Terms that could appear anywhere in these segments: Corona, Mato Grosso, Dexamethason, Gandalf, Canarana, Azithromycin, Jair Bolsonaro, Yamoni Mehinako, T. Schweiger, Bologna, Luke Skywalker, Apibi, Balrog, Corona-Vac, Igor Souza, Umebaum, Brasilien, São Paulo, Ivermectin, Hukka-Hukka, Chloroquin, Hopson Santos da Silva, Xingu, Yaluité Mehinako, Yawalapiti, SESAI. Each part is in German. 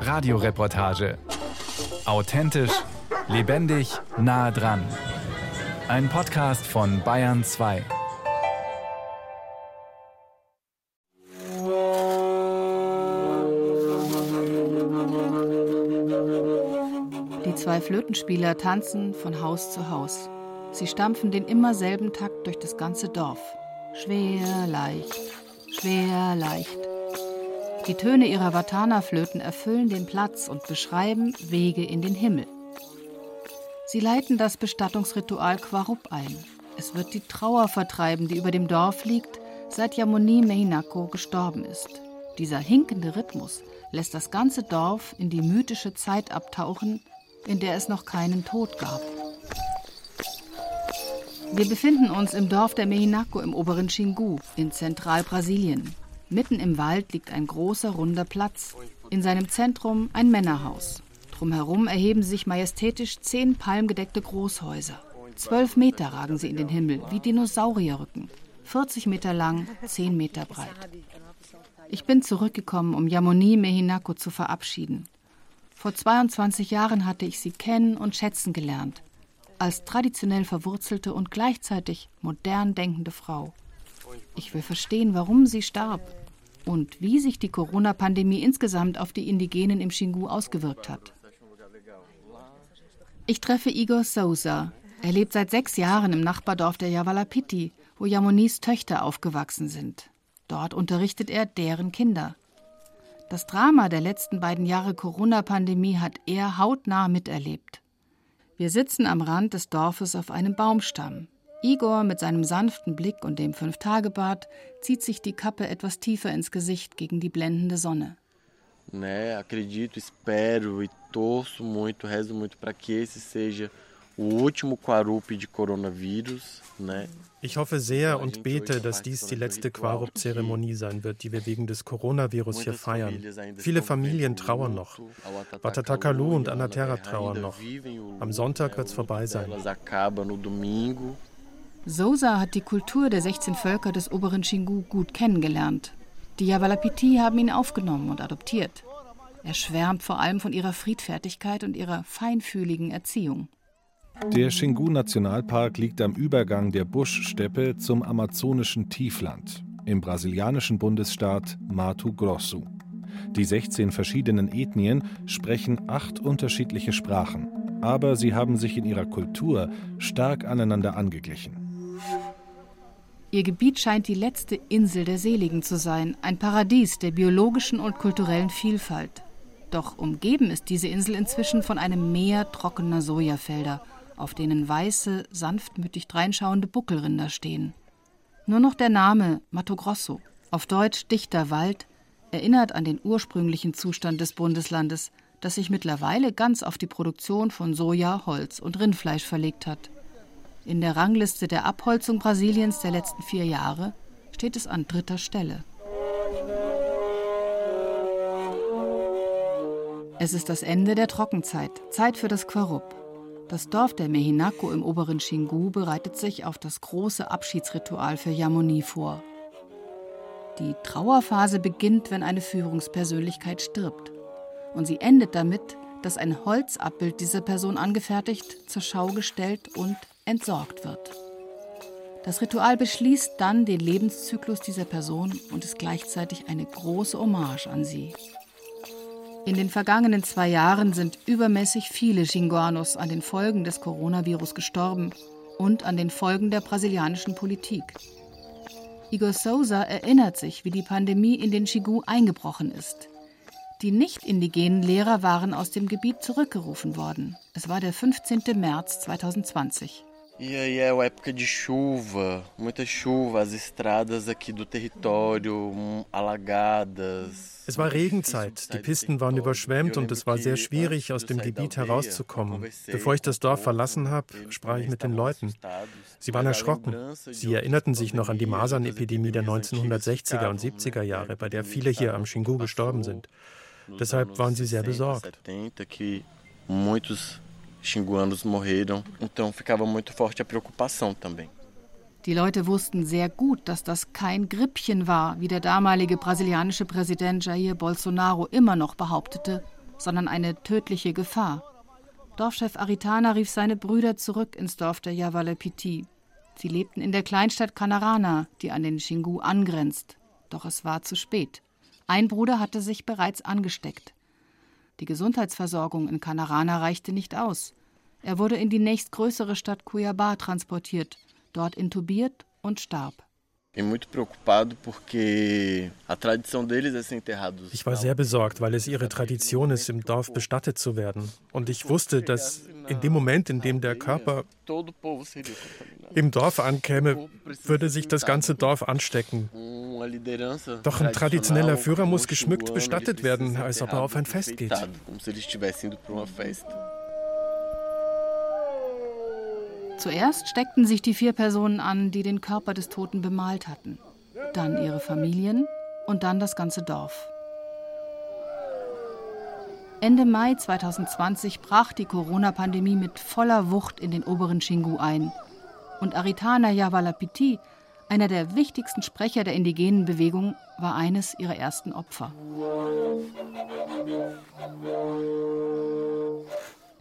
Radioreportage. Authentisch, lebendig, nah dran. Ein Podcast von Bayern 2. Die zwei Flötenspieler tanzen von Haus zu Haus. Sie stampfen den immer selben Takt durch das ganze Dorf. Schwer, leicht, schwer, leicht. Die Töne ihrer Watana-Flöten erfüllen den Platz und beschreiben Wege in den Himmel. Sie leiten das Bestattungsritual Quarup ein. Es wird die Trauer vertreiben, die über dem Dorf liegt, seit Yamoni Mehinako gestorben ist. Dieser hinkende Rhythmus lässt das ganze Dorf in die mythische Zeit abtauchen, in der es noch keinen Tod gab. Wir befinden uns im Dorf der Mehinako im oberen Xingu in Zentralbrasilien. Mitten im Wald liegt ein großer, runder Platz. In seinem Zentrum ein Männerhaus. Drumherum erheben sich majestätisch 10 palmgedeckte Großhäuser. 12 Meter ragen sie in den Himmel, wie Dinosaurierrücken. 40 Meter lang, 10 Meter breit. Ich bin zurückgekommen, um Yamoni Mehinako zu verabschieden. Vor 22 Jahren hatte ich sie kennen und schätzen gelernt. Als traditionell verwurzelte und gleichzeitig modern denkende Frau. Ich will verstehen, warum sie starb und wie sich die Corona-Pandemie insgesamt auf die Indigenen im Xingu ausgewirkt hat. Ich treffe Igor Souza. Er lebt seit 6 Jahren im Nachbardorf der Yawalapiti, wo Yamonis Töchter aufgewachsen sind. Dort unterrichtet er deren Kinder. Das Drama der letzten 2 Jahre Corona-Pandemie hat er hautnah miterlebt. Wir sitzen am Rand des Dorfes auf einem Baumstamm. Igor mit seinem sanften Blick und dem 5-Tage-Bart zieht sich die Kappe etwas tiefer ins Gesicht gegen die blendende Sonne. Ich hoffe sehr und bete, dass dies die letzte Quarup-Zeremonie sein wird, die wir wegen des Coronavirus hier feiern. Viele Familien trauern noch. Watatakalu und Anatera trauern noch. Am Sonntag wird es vorbei sein. Souza hat die Kultur der 16 Völker des oberen Xingu gut kennengelernt. Die Yawalapiti haben ihn aufgenommen und adoptiert. Er schwärmt vor allem von ihrer Friedfertigkeit und ihrer feinfühligen Erziehung. Der Xingu-Nationalpark liegt am Übergang der Buschsteppe zum amazonischen Tiefland im brasilianischen Bundesstaat Mato Grosso. Die 16 verschiedenen Ethnien sprechen 8 unterschiedliche Sprachen, aber sie haben sich in ihrer Kultur stark aneinander angeglichen. Ihr Gebiet scheint die letzte Insel der Seligen zu sein, ein Paradies der biologischen und kulturellen Vielfalt. Doch umgeben ist diese Insel inzwischen von einem Meer trockener Sojafelder, auf denen weiße, sanftmütig dreinschauende Buckelrinder stehen. Nur noch der Name Mato Grosso, auf Deutsch dichter Wald, erinnert an den ursprünglichen Zustand des Bundeslandes, das sich mittlerweile ganz auf die Produktion von Soja, Holz und Rindfleisch verlegt hat. In der Rangliste der Abholzung Brasiliens der letzten 4 Jahre steht es an 3. Stelle. Es ist das Ende der Trockenzeit, Zeit für das Quarup. Das Dorf der Mehinako im oberen Xingu bereitet sich auf das große Abschiedsritual für Yamoni vor. Die Trauerphase beginnt, wenn eine Führungspersönlichkeit stirbt. Und sie endet damit, dass ein Holzabbild dieser Person angefertigt, zur Schau gestellt und entsorgt wird. Das Ritual beschließt dann den Lebenszyklus dieser Person und ist gleichzeitig eine große Hommage an sie. In den vergangenen 2 Jahren sind übermäßig viele Xinguanos an den Folgen des Coronavirus gestorben und an den Folgen der brasilianischen Politik. Igor Souza erinnert sich, wie die Pandemie in den Xingu eingebrochen ist. Die nicht-indigenen Lehrer waren aus dem Gebiet zurückgerufen worden. Es war der 15. März 2020. Es war Regenzeit, die Pisten waren überschwemmt und es war sehr schwierig, aus dem Gebiet herauszukommen. Bevor ich das Dorf verlassen habe, sprach ich mit den Leuten. Sie waren erschrocken. Sie erinnerten sich noch an die Masernepidemie der 1960er und 70er Jahre, bei der viele hier am Xingu gestorben sind. Deshalb waren sie sehr besorgt. Die Leute wussten sehr gut, dass das kein Grippchen war, wie der damalige brasilianische Präsident Jair Bolsonaro immer noch behauptete, sondern eine tödliche Gefahr. Dorfchef Aritana rief seine Brüder zurück ins Dorf der Yawalapiti. Sie lebten in der Kleinstadt Canarana, die an den Xingu angrenzt. Doch es war zu spät. Ein Bruder hatte sich bereits angesteckt. Die Gesundheitsversorgung in Canarana reichte nicht aus. Er wurde in die nächstgrößere Stadt Cuiabá transportiert, dort intubiert und starb. Ich war sehr besorgt, weil es ihre Tradition ist, im Dorf bestattet zu werden. Und ich wusste, dass in dem Moment, in dem der Körper im Dorf ankäme, würde sich das ganze Dorf anstecken. Doch ein traditioneller Führer muss geschmückt bestattet werden, als ob er auf ein Fest geht. Zuerst steckten sich die 4 Personen an, die den Körper des Toten bemalt hatten, dann ihre Familien und dann das ganze Dorf. Ende Mai 2020 brach die Corona-Pandemie mit voller Wucht in den oberen Xingu ein. Und Aritana Yawalapiti, einer der wichtigsten Sprecher der indigenen Bewegung, war eines ihrer ersten Opfer.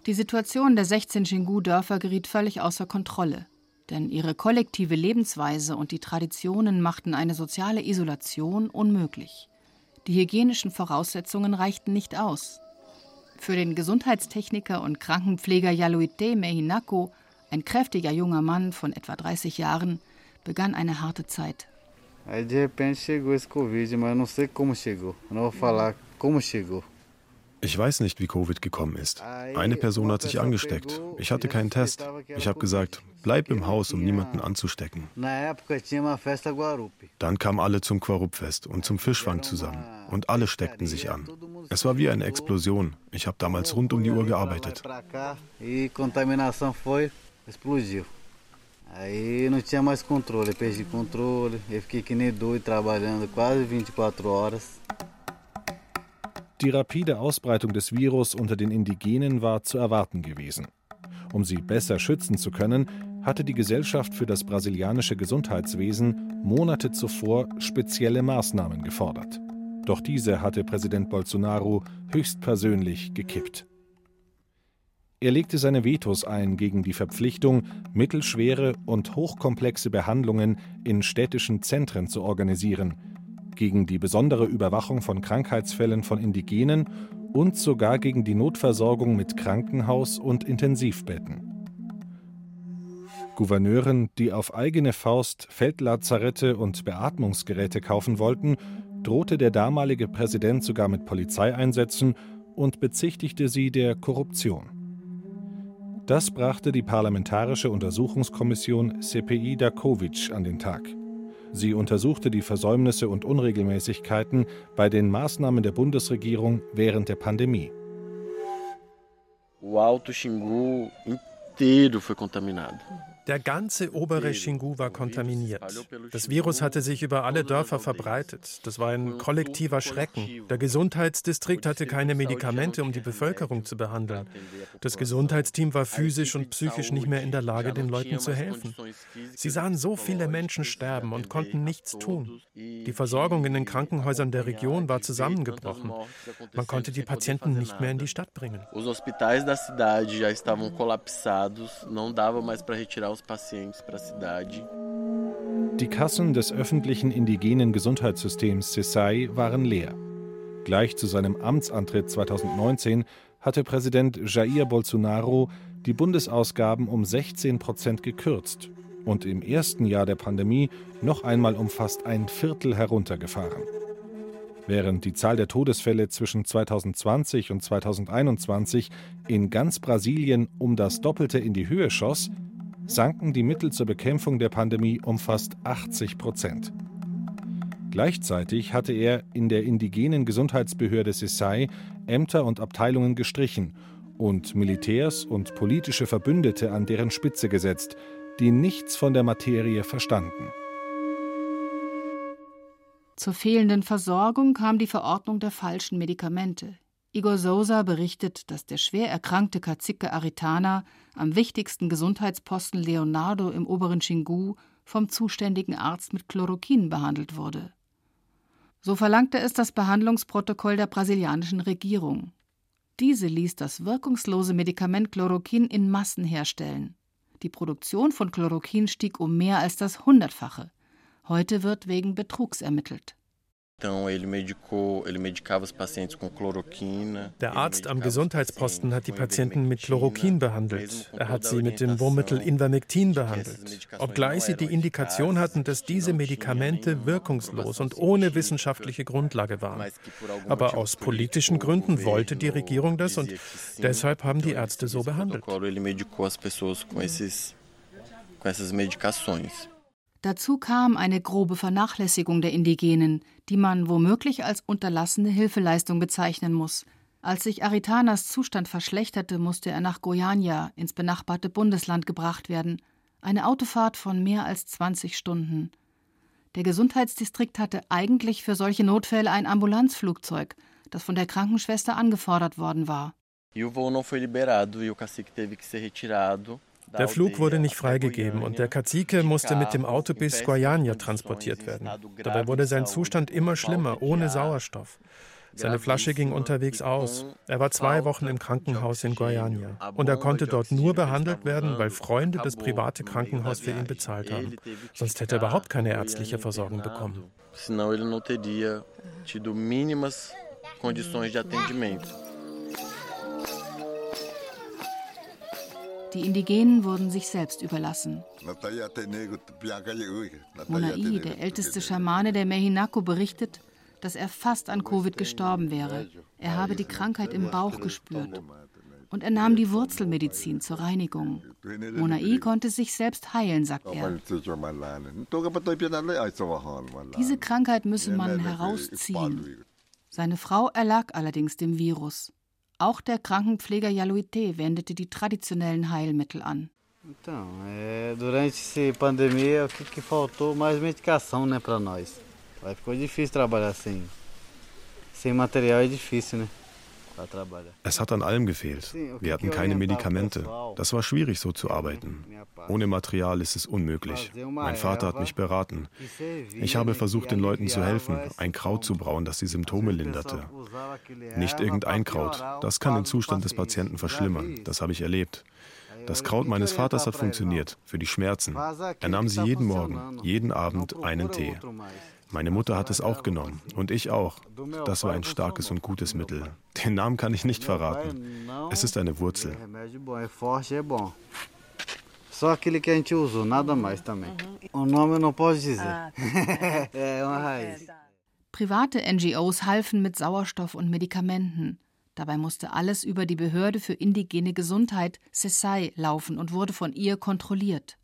Die Situation der 16 Xingu-Dörfer geriet völlig außer Kontrolle. Denn ihre kollektive Lebensweise und die Traditionen machten eine soziale Isolation unmöglich. Die hygienischen Voraussetzungen reichten nicht aus. Für den Gesundheitstechniker und Krankenpfleger Yaluité Mehinako, ein kräftiger junger Mann von etwa 30 Jahren, begann eine harte Zeit. Ich weiß nicht, wie Covid gekommen ist. Eine Person hat sich angesteckt. Ich hatte keinen Test. Ich habe gesagt, bleib im Haus, um niemanden anzustecken. Dann kamen alle zum Quarup-Fest und zum Fischfang zusammen. Und alle steckten sich an. Es war wie eine Explosion. Ich habe damals rund um die Uhr gearbeitet. Die rapide Ausbreitung des Virus unter den Indigenen war zu erwarten gewesen. Um sie besser schützen zu können, hatte die Gesellschaft für das brasilianische Gesundheitswesen Monate zuvor spezielle Maßnahmen gefordert. Doch diese hatte Präsident Bolsonaro höchstpersönlich gekippt. Er legte seine Vetos ein gegen die Verpflichtung, mittelschwere und hochkomplexe Behandlungen in städtischen Zentren zu organisieren, gegen die besondere Überwachung von Krankheitsfällen von Indigenen und sogar gegen die Notversorgung mit Krankenhaus- und Intensivbetten. Gouverneuren, die auf eigene Faust Feldlazarette und Beatmungsgeräte kaufen wollten, drohte der damalige Präsident sogar mit Polizeieinsätzen und bezichtigte sie der Korruption. Das brachte die Parlamentarische Untersuchungskommission CPI Dakovic an den Tag. Sie untersuchte die Versäumnisse und Unregelmäßigkeiten bei den Maßnahmen der Bundesregierung während der Pandemie. Der ganze obere Xingu war kontaminiert. Das Virus hatte sich über alle Dörfer verbreitet. Das war ein kollektiver Schrecken. Der Gesundheitsdistrikt hatte keine Medikamente, um die Bevölkerung zu behandeln. Das Gesundheitsteam war physisch und psychisch nicht mehr in der Lage, den Leuten zu helfen. Sie sahen so viele Menschen sterben und konnten nichts tun. Die Versorgung in den Krankenhäusern der Region war zusammengebrochen. Man konnte die Patienten nicht mehr in die Stadt bringen. Os hospitais da cidade já estavam colapsados, não dava mais para retirar. Die Kassen des öffentlichen indigenen Gesundheitssystems SESAI waren leer. Gleich zu seinem Amtsantritt 2019 hatte Präsident Jair Bolsonaro die Bundesausgaben um 16% gekürzt und im ersten Jahr der Pandemie noch einmal um fast ein Viertel heruntergefahren. Während die Zahl der Todesfälle zwischen 2020 und 2021 in ganz Brasilien um das Doppelte in die Höhe schoss, sanken die Mittel zur Bekämpfung der Pandemie um fast 80%. Gleichzeitig hatte er in der indigenen Gesundheitsbehörde SESAI Ämter und Abteilungen gestrichen und Militärs und politische Verbündete an deren Spitze gesetzt, die nichts von der Materie verstanden. Zur fehlenden Versorgung kam die Verordnung der falschen Medikamente. Igor Souza berichtet, dass der schwer erkrankte Kazike Aritana am wichtigsten Gesundheitsposten Leonardo im oberen Xingu vom zuständigen Arzt mit Chloroquin behandelt wurde. So verlangte es das Behandlungsprotokoll der brasilianischen Regierung. Diese ließ das wirkungslose Medikament Chloroquin in Massen herstellen. Die Produktion von Chloroquin stieg um mehr als das 100-fache. Heute wird wegen Betrugs ermittelt. Der Arzt am Gesundheitsposten hat die Patienten mit Chloroquin behandelt. Er hat sie mit dem Wurmmittel Ivermectin behandelt. Obgleich sie die Indikation hatten, dass diese Medikamente wirkungslos und ohne wissenschaftliche Grundlage waren. Aber aus politischen Gründen wollte die Regierung das und deshalb haben die Ärzte so behandelt. Dazu kam eine grobe Vernachlässigung der Indigenen, die man womöglich als unterlassene Hilfeleistung bezeichnen muss. Als sich Aritanas Zustand verschlechterte, musste er nach Goiânia, ins benachbarte Bundesland, gebracht werden. Eine Autofahrt von mehr als 20 Stunden. Der Gesundheitsdistrikt hatte eigentlich für solche Notfälle ein Ambulanzflugzeug, das von der Krankenschwester angefordert worden war. Der Flug wurde nicht freigegeben und der Cacique musste mit dem Auto bis Goiânia transportiert werden. Dabei wurde sein Zustand immer schlimmer, ohne Sauerstoff. Seine Flasche ging unterwegs aus. Er war 2 Wochen im Krankenhaus in Goiânia. Und er konnte dort nur behandelt werden, weil Freunde das private Krankenhaus für ihn bezahlt haben. Sonst hätte er überhaupt keine ärztliche Versorgung bekommen. Die Indigenen wurden sich selbst überlassen. Monai, der älteste Schamane der Mehinako, berichtet, dass er fast an Covid gestorben wäre. Er habe die Krankheit im Bauch gespürt. Und er nahm die Wurzelmedizin zur Reinigung. Monai konnte sich selbst heilen, sagt er. Diese Krankheit müsse man herausziehen. Seine Frau erlag allerdings dem Virus. Auch der Krankenpfleger Yaluité wendete die traditionellen Heilmittel an. Es hat an allem gefehlt. Wir hatten keine Medikamente. Das war schwierig, so zu arbeiten. Ohne Material ist es unmöglich. Mein Vater hat mich beraten. Ich habe versucht, den Leuten zu helfen, ein Kraut zu brauen, das die Symptome linderte. Nicht irgendein Kraut. Das kann den Zustand des Patienten verschlimmern. Das habe ich erlebt. Das Kraut meines Vaters hat funktioniert, für die Schmerzen. Er nahm sie jeden Morgen, jeden Abend einen Tee. Meine Mutter hat es auch genommen und ich auch. Das war ein starkes und gutes Mittel. Den Namen kann ich nicht verraten. Es ist eine Wurzel. Private NGOs halfen mit Sauerstoff und Medikamenten. Dabei musste alles über die Behörde für indigene Gesundheit, SESAI, laufen und wurde von ihr kontrolliert.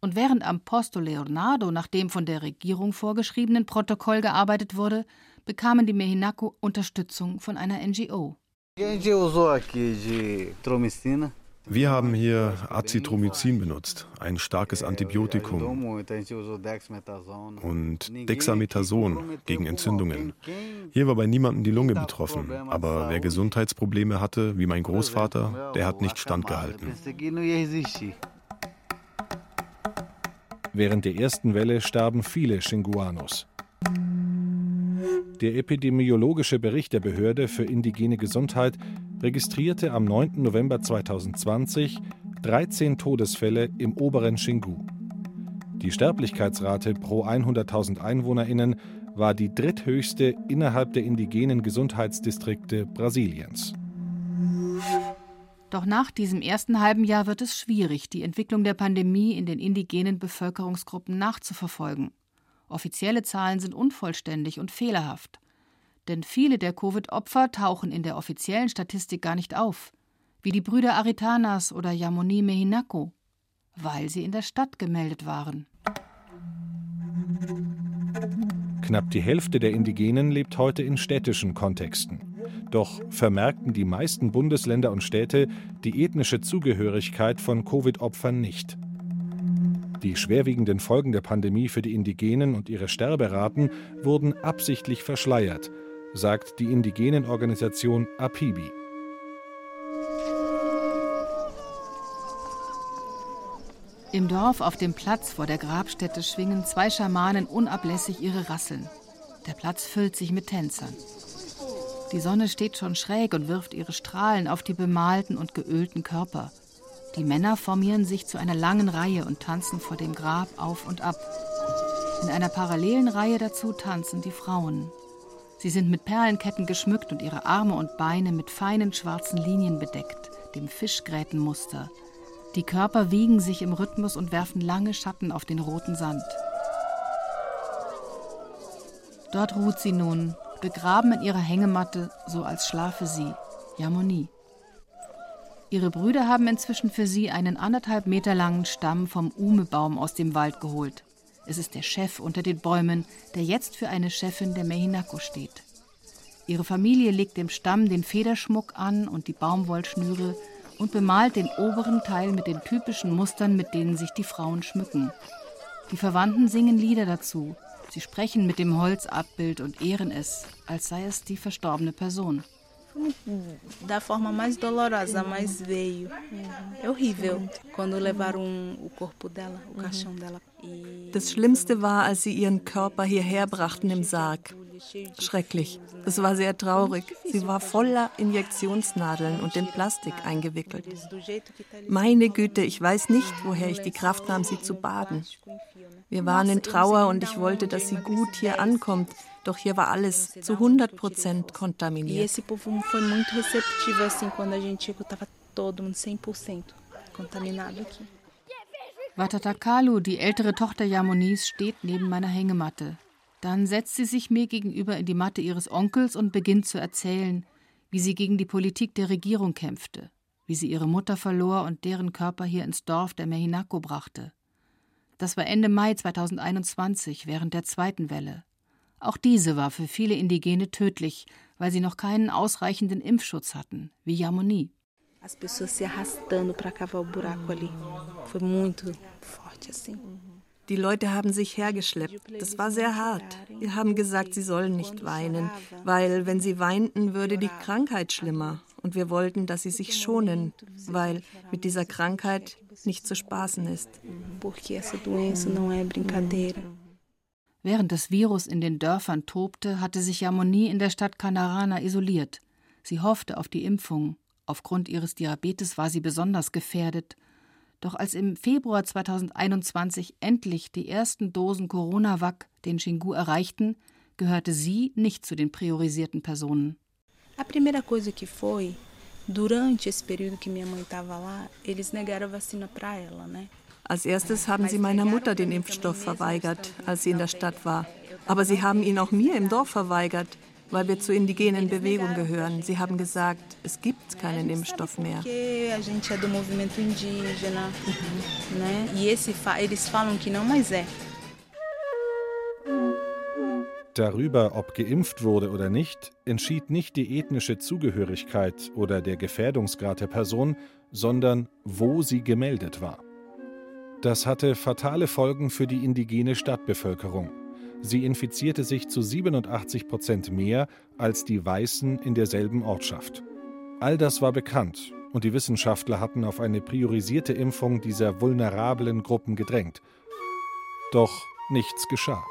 Und während am Posto Leonardo nach dem von der Regierung vorgeschriebenen Protokoll gearbeitet wurde, bekamen die Mehinako Unterstützung von einer NGO. Wir haben hier Azithromycin benutzt, ein starkes Antibiotikum, und Dexamethason gegen Entzündungen. Hier war bei niemandem die Lunge betroffen, aber wer Gesundheitsprobleme hatte, wie mein Großvater, der hat nicht standgehalten. Während der ersten Welle starben viele Xinguanos. Der epidemiologische Bericht der Behörde für indigene Gesundheit registrierte am 9. November 2020 13 Todesfälle im oberen Xingu. Die Sterblichkeitsrate pro 100.000 EinwohnerInnen war die dritthöchste innerhalb der indigenen Gesundheitsdistrikte Brasiliens. Doch nach diesem ersten halben Jahr wird es schwierig, die Entwicklung der Pandemie in den indigenen Bevölkerungsgruppen nachzuverfolgen. Offizielle Zahlen sind unvollständig und fehlerhaft. Denn viele der Covid-Opfer tauchen in der offiziellen Statistik gar nicht auf, wie die Brüder Aritanas oder Yamoni Mehinako, weil sie in der Stadt gemeldet waren. Knapp die Hälfte der Indigenen lebt heute in städtischen Kontexten. Doch vermerkten die meisten Bundesländer und Städte die ethnische Zugehörigkeit von Covid-Opfern nicht. Die schwerwiegenden Folgen der Pandemie für die Indigenen und ihre Sterberaten wurden absichtlich verschleiert, sagt die Indigenenorganisation Apibi. Im Dorf auf dem Platz vor der Grabstätte schwingen zwei Schamanen unablässig ihre Rasseln. Der Platz füllt sich mit Tänzern. Die Sonne steht schon schräg und wirft ihre Strahlen auf die bemalten und geölten Körper. Die Männer formieren sich zu einer langen Reihe und tanzen vor dem Grab auf und ab. In einer parallelen Reihe dazu tanzen die Frauen. Sie sind mit Perlenketten geschmückt und ihre Arme und Beine mit feinen schwarzen Linien bedeckt, dem Fischgrätenmuster. Die Körper wiegen sich im Rhythmus und werfen lange Schatten auf den roten Sand. Dort ruht sie nun, begraben in ihrer Hängematte, so als schlafe sie, Yamoni. Ihre Brüder haben inzwischen für sie einen 1,5 Meter langen Stamm vom Umebaum aus dem Wald geholt. Es ist der Chef unter den Bäumen, der jetzt für eine Chefin der Mehinako steht. Ihre Familie legt dem Stamm den Federschmuck an und die Baumwollschnüre und bemalt den oberen Teil mit den typischen Mustern, mit denen sich die Frauen schmücken. Die Verwandten singen Lieder dazu. Sie sprechen mit dem Holzabbild und ehren es, als sei es die verstorbene Person. Da forma mais dolorosa, mais veio. É horrível quando levaram o corpo dela, o caixão dela. Das Schlimmste war, als sie ihren Körper hierher brachten im Sarg. Schrecklich. Es war sehr traurig. Sie war voller Injektionsnadeln und in Plastik eingewickelt. Meine Güte, ich weiß nicht, woher ich die Kraft nahm, sie zu baden. Wir waren in Trauer und ich wollte, dass sie gut hier ankommt. Doch hier war alles zu 100% kontaminiert. Watatakalu, die ältere Tochter Yamonis, steht neben meiner Hängematte. Dann setzt sie sich mir gegenüber in die Matte ihres Onkels und beginnt zu erzählen, wie sie gegen die Politik der Regierung kämpfte, wie sie ihre Mutter verlor und deren Körper hier ins Dorf der Mehinako brachte. Das war Ende Mai 2021, während der zweiten Welle. Auch diese war für viele Indigene tödlich, weil sie noch keinen ausreichenden Impfschutz hatten, wie Yamoni. As pessoas se arrastando para cavar o buraco ali. Foi muito forte assim. Die Leute haben sich hergeschleppt. Das war sehr hart. Wir haben gesagt, sie sollen nicht weinen, weil wenn sie weinten, würde die Krankheit schlimmer. Und wir wollten, dass sie sich schonen, weil mit dieser Krankheit nicht zu spaßen ist. Während das Virus in den Dörfern tobte, hatte sich Yamoni in der Stadt Canarana isoliert. Sie hoffte auf die Impfung. Aufgrund ihres Diabetes war sie besonders gefährdet. Doch als im Februar 2021 endlich die ersten Dosen Corona-Vac den Xingu erreichten, gehörte sie nicht zu den priorisierten Personen. Als erstes haben sie meiner Mutter den Impfstoff verweigert, als sie in der Stadt war. Aber sie haben ihn auch mir im Dorf verweigert, weil wir zur indigenen Bewegung gehören. Sie haben gesagt, es gibt keinen Impfstoff mehr. Darüber, ob geimpft wurde oder nicht, entschied nicht die ethnische Zugehörigkeit oder der Gefährdungsgrad der Person, sondern wo sie gemeldet war. Das hatte fatale Folgen für die indigene Stadtbevölkerung. Sie infizierte sich zu 87% mehr als die Weißen in derselben Ortschaft. All das war bekannt und die Wissenschaftler hatten auf eine priorisierte Impfung dieser vulnerablen Gruppen gedrängt. Doch nichts geschah.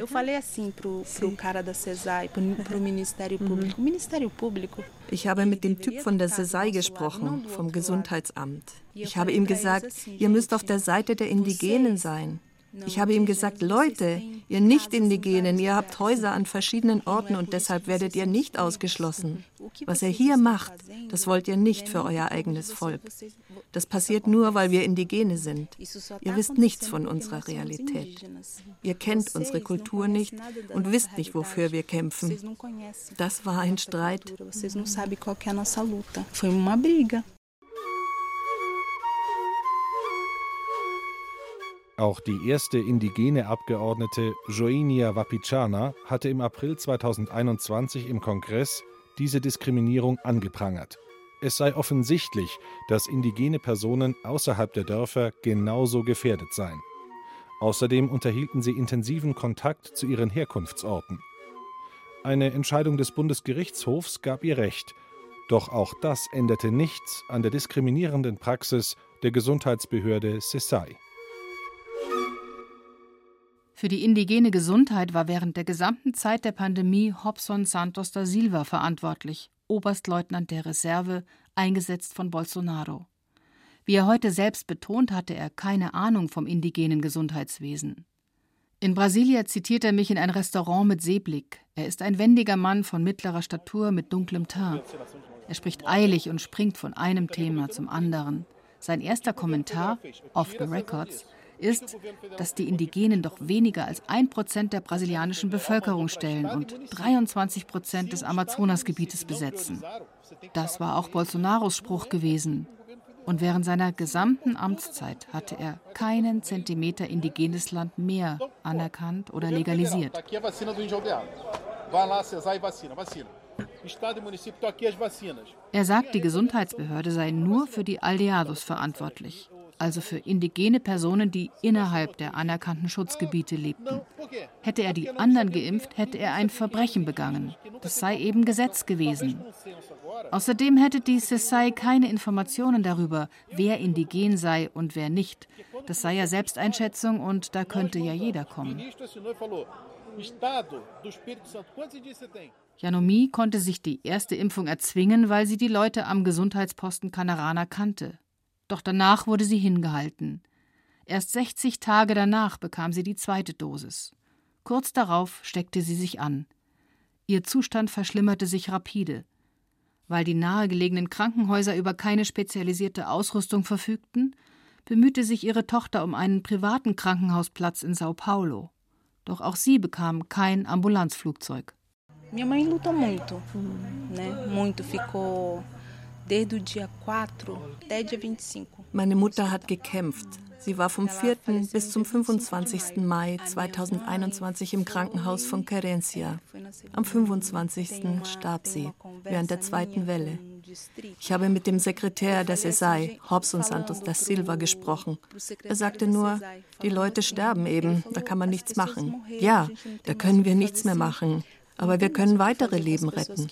Eu falei assim pro cara da SESAI, pro Ministério Público. Ministério Público. Ich habe mit dem Typ von der SESAI gesprochen, vom Gesundheitsamt. Ich habe ihm gesagt, ihr müsst auf der Seite der Indigenen sein. Ich habe ihm gesagt, Leute, ihr Nicht-Indigenen, ihr habt Häuser an verschiedenen Orten und deshalb werdet ihr nicht ausgeschlossen. Was ihr hier macht, das wollt ihr nicht für euer eigenes Volk. Das passiert nur, weil wir Indigene sind. Ihr wisst nichts von unserer Realität. Ihr kennt unsere Kultur nicht und wisst nicht, wofür wir kämpfen. Das war ein Streit. Auch die erste indigene Abgeordnete Joenia Wapichana hatte im April 2021 im Kongress diese Diskriminierung angeprangert. Es sei offensichtlich, dass indigene Personen außerhalb der Dörfer genauso gefährdet seien. Außerdem unterhielten sie intensiven Kontakt zu ihren Herkunftsorten. Eine Entscheidung des Bundesgerichtshofs gab ihr Recht. Doch auch das änderte nichts an der diskriminierenden Praxis der Gesundheitsbehörde SESAI. Für die indigene Gesundheit war während der gesamten Zeit der Pandemie Hopson Santos da Silva verantwortlich, Oberstleutnant der Reserve, eingesetzt von Bolsonaro. Wie er heute selbst betont, hatte er keine Ahnung vom indigenen Gesundheitswesen. In Brasilia zitiert er mich in ein Restaurant mit Seeblick. Er ist ein wendiger Mann von mittlerer Statur mit dunklem Teint. Er spricht eilig und springt von einem Thema zum anderen. Sein erster Kommentar, off the records, ist, dass die Indigenen doch weniger als 1% der brasilianischen Bevölkerung stellen und 23% des Amazonasgebietes besetzen. Das war auch Bolsonaros Spruch gewesen. Und während seiner gesamten Amtszeit hatte er keinen Zentimeter indigenes Land mehr anerkannt oder legalisiert. Er sagt, die Gesundheitsbehörde sei nur für die Aldeados verantwortlich, also für indigene Personen, die innerhalb der anerkannten Schutzgebiete lebten. Hätte er die anderen geimpft, hätte er ein Verbrechen begangen. Das sei eben Gesetz gewesen. Außerdem hätte die SESAI keine Informationen darüber, wer indigen sei und wer nicht. Das sei ja Selbsteinschätzung und da könnte ja jeder kommen. Yanomi konnte sich die erste Impfung erzwingen, weil sie die Leute am Gesundheitsposten Canarana kannte. Doch danach wurde sie hingehalten. Erst 60 Tage danach bekam sie die zweite Dosis. Kurz darauf steckte sie sich an. Ihr Zustand verschlimmerte sich rapide. Weil die nahegelegenen Krankenhäuser über keine spezialisierte Ausrüstung verfügten, bemühte sich ihre Tochter um einen privaten Krankenhausplatz in São Paulo. Doch auch sie bekam kein Ambulanzflugzeug. Minha mãe lutou muito, né? Muito ficou desde o dia 4 até dia 25. Meine Mutter hat gekämpft. Sie war vom 4. bis zum 25. Mai 2021 im Krankenhaus von Querencia. Am 25. starb sie, während der zweiten Welle. Ich habe mit dem Sekretär der SESAI, Hopson Santos da Silva, gesprochen. Er sagte nur, die Leute sterben eben, da kann man nichts machen. Ja, da können wir nichts mehr machen, aber wir können weitere Leben retten.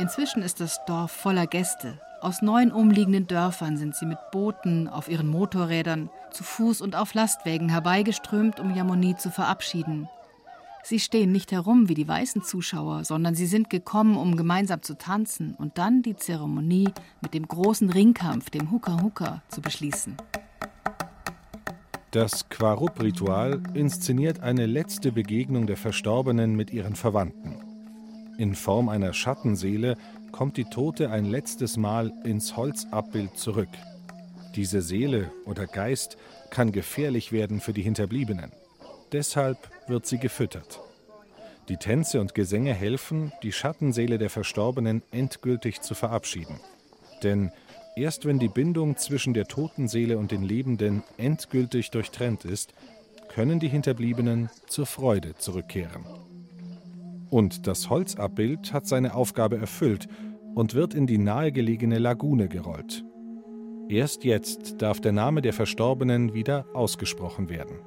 Inzwischen ist das Dorf voller Gäste. Aus 9 umliegenden Dörfern sind sie mit Booten, auf ihren Motorrädern, zu Fuß und auf Lastwägen herbeigeströmt, um Yamoni zu verabschieden. Sie stehen nicht herum wie die weißen Zuschauer, sondern sie sind gekommen, um gemeinsam zu tanzen und dann die Zeremonie mit dem großen Ringkampf, dem Hukka-Hukka, zu beschließen. Das Quarup-Ritual inszeniert eine letzte Begegnung der Verstorbenen mit ihren Verwandten. In Form einer Schattenseele kommt die Tote ein letztes Mal ins Holzabbild zurück. Diese Seele oder Geist kann gefährlich werden für die Hinterbliebenen. Deshalb wird sie gefüttert. Die Tänze und Gesänge helfen, die Schattenseele der Verstorbenen endgültig zu verabschieden. Denn erst wenn die Bindung zwischen der toten Seele und den Lebenden endgültig durchtrennt ist, können die Hinterbliebenen zur Freude zurückkehren. Und das Holzabbild hat seine Aufgabe erfüllt und wird in die nahegelegene Lagune gerollt. Erst jetzt darf der Name der Verstorbenen wieder ausgesprochen werden.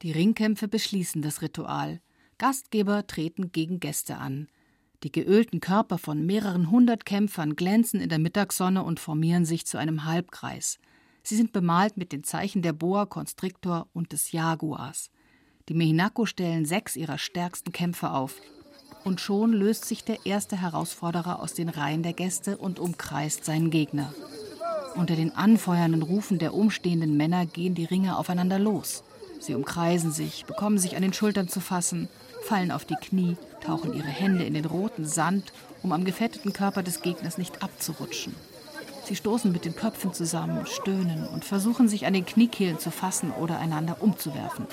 Die Ringkämpfe beschließen das Ritual. Gastgeber treten gegen Gäste an. Die geölten Körper von mehreren 100 Kämpfern glänzen in der Mittagssonne und formieren sich zu einem Halbkreis. Sie sind bemalt mit den Zeichen der Boa Constrictor und des Jaguars. Die Mehinako stellen 6 ihrer stärksten Kämpfer auf. Und schon löst sich der erste Herausforderer aus den Reihen der Gäste und umkreist seinen Gegner. Unter den anfeuernden Rufen der umstehenden Männer gehen die Ringer aufeinander los. Sie umkreisen sich, bekommen sich an den Schultern zu fassen, fallen auf die Knie, tauchen ihre Hände in den roten Sand, um am gefetteten Körper des Gegners nicht abzurutschen. Sie stoßen mit den Köpfen zusammen, stöhnen und versuchen, sich an den Kniekehlen zu fassen oder einander umzuwerfen.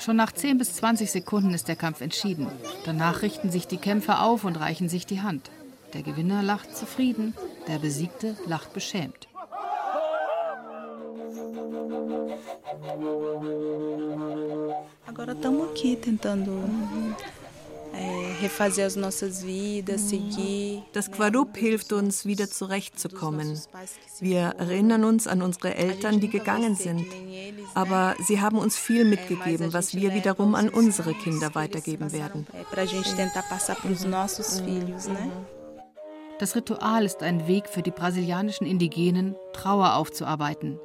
Schon nach 10 bis 20 Sekunden ist der Kampf entschieden. Danach richten sich die Kämpfer auf und reichen sich die Hand. Der Gewinner lacht zufrieden, der Besiegte lacht beschämt. Agora estamos aqui tentando refazer as nossas vidas, seguir. Das Quarup hilft uns, wieder zurechtzukommen. Wir erinnern uns an unsere Eltern, die gegangen sind. Aber sie haben uns viel mitgegeben, was wir wiederum an unsere Kinder weitergeben werden. Das Ritual ist ein Weg für die brasilianischen Indigenen, Trauer aufzuarbeiten.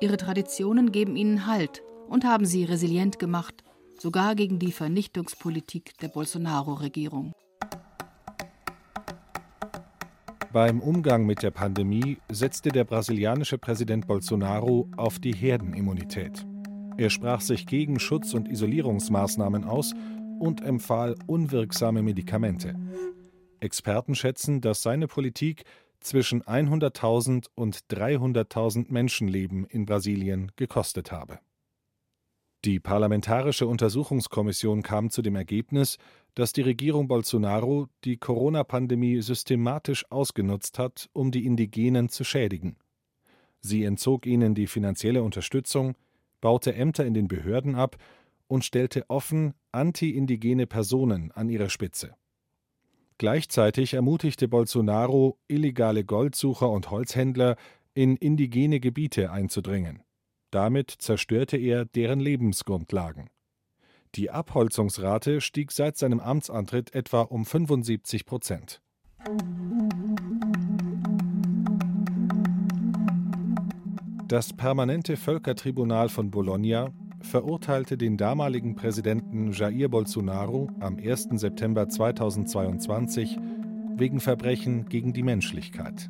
Ihre Traditionen geben ihnen Halt und haben sie resilient gemacht, sogar gegen die Vernichtungspolitik der Bolsonaro-Regierung. Beim Umgang mit der Pandemie setzte der brasilianische Präsident Bolsonaro auf die Herdenimmunität. Er sprach sich gegen Schutz- und Isolierungsmaßnahmen aus und empfahl unwirksame Medikamente. Experten schätzen, dass seine Politik zwischen 100.000 und 300.000 Menschenleben in Brasilien gekostet habe. Die Parlamentarische Untersuchungskommission kam zu dem Ergebnis, dass die Regierung Bolsonaro die Corona-Pandemie systematisch ausgenutzt hat, um die Indigenen zu schädigen. Sie entzog ihnen die finanzielle Unterstützung, baute Ämter in den Behörden ab und stellte offen anti-indigene Personen an ihre Spitze. Gleichzeitig ermutigte Bolsonaro, illegale Goldsucher und Holzhändler in indigene Gebiete einzudringen. Damit zerstörte er deren Lebensgrundlagen. Die Abholzungsrate stieg seit seinem Amtsantritt etwa um 75%. Das permanente Völkertribunal von Bologna verurteilte den damaligen Präsidenten Jair Bolsonaro am 1. September 2022 wegen Verbrechen gegen die Menschlichkeit.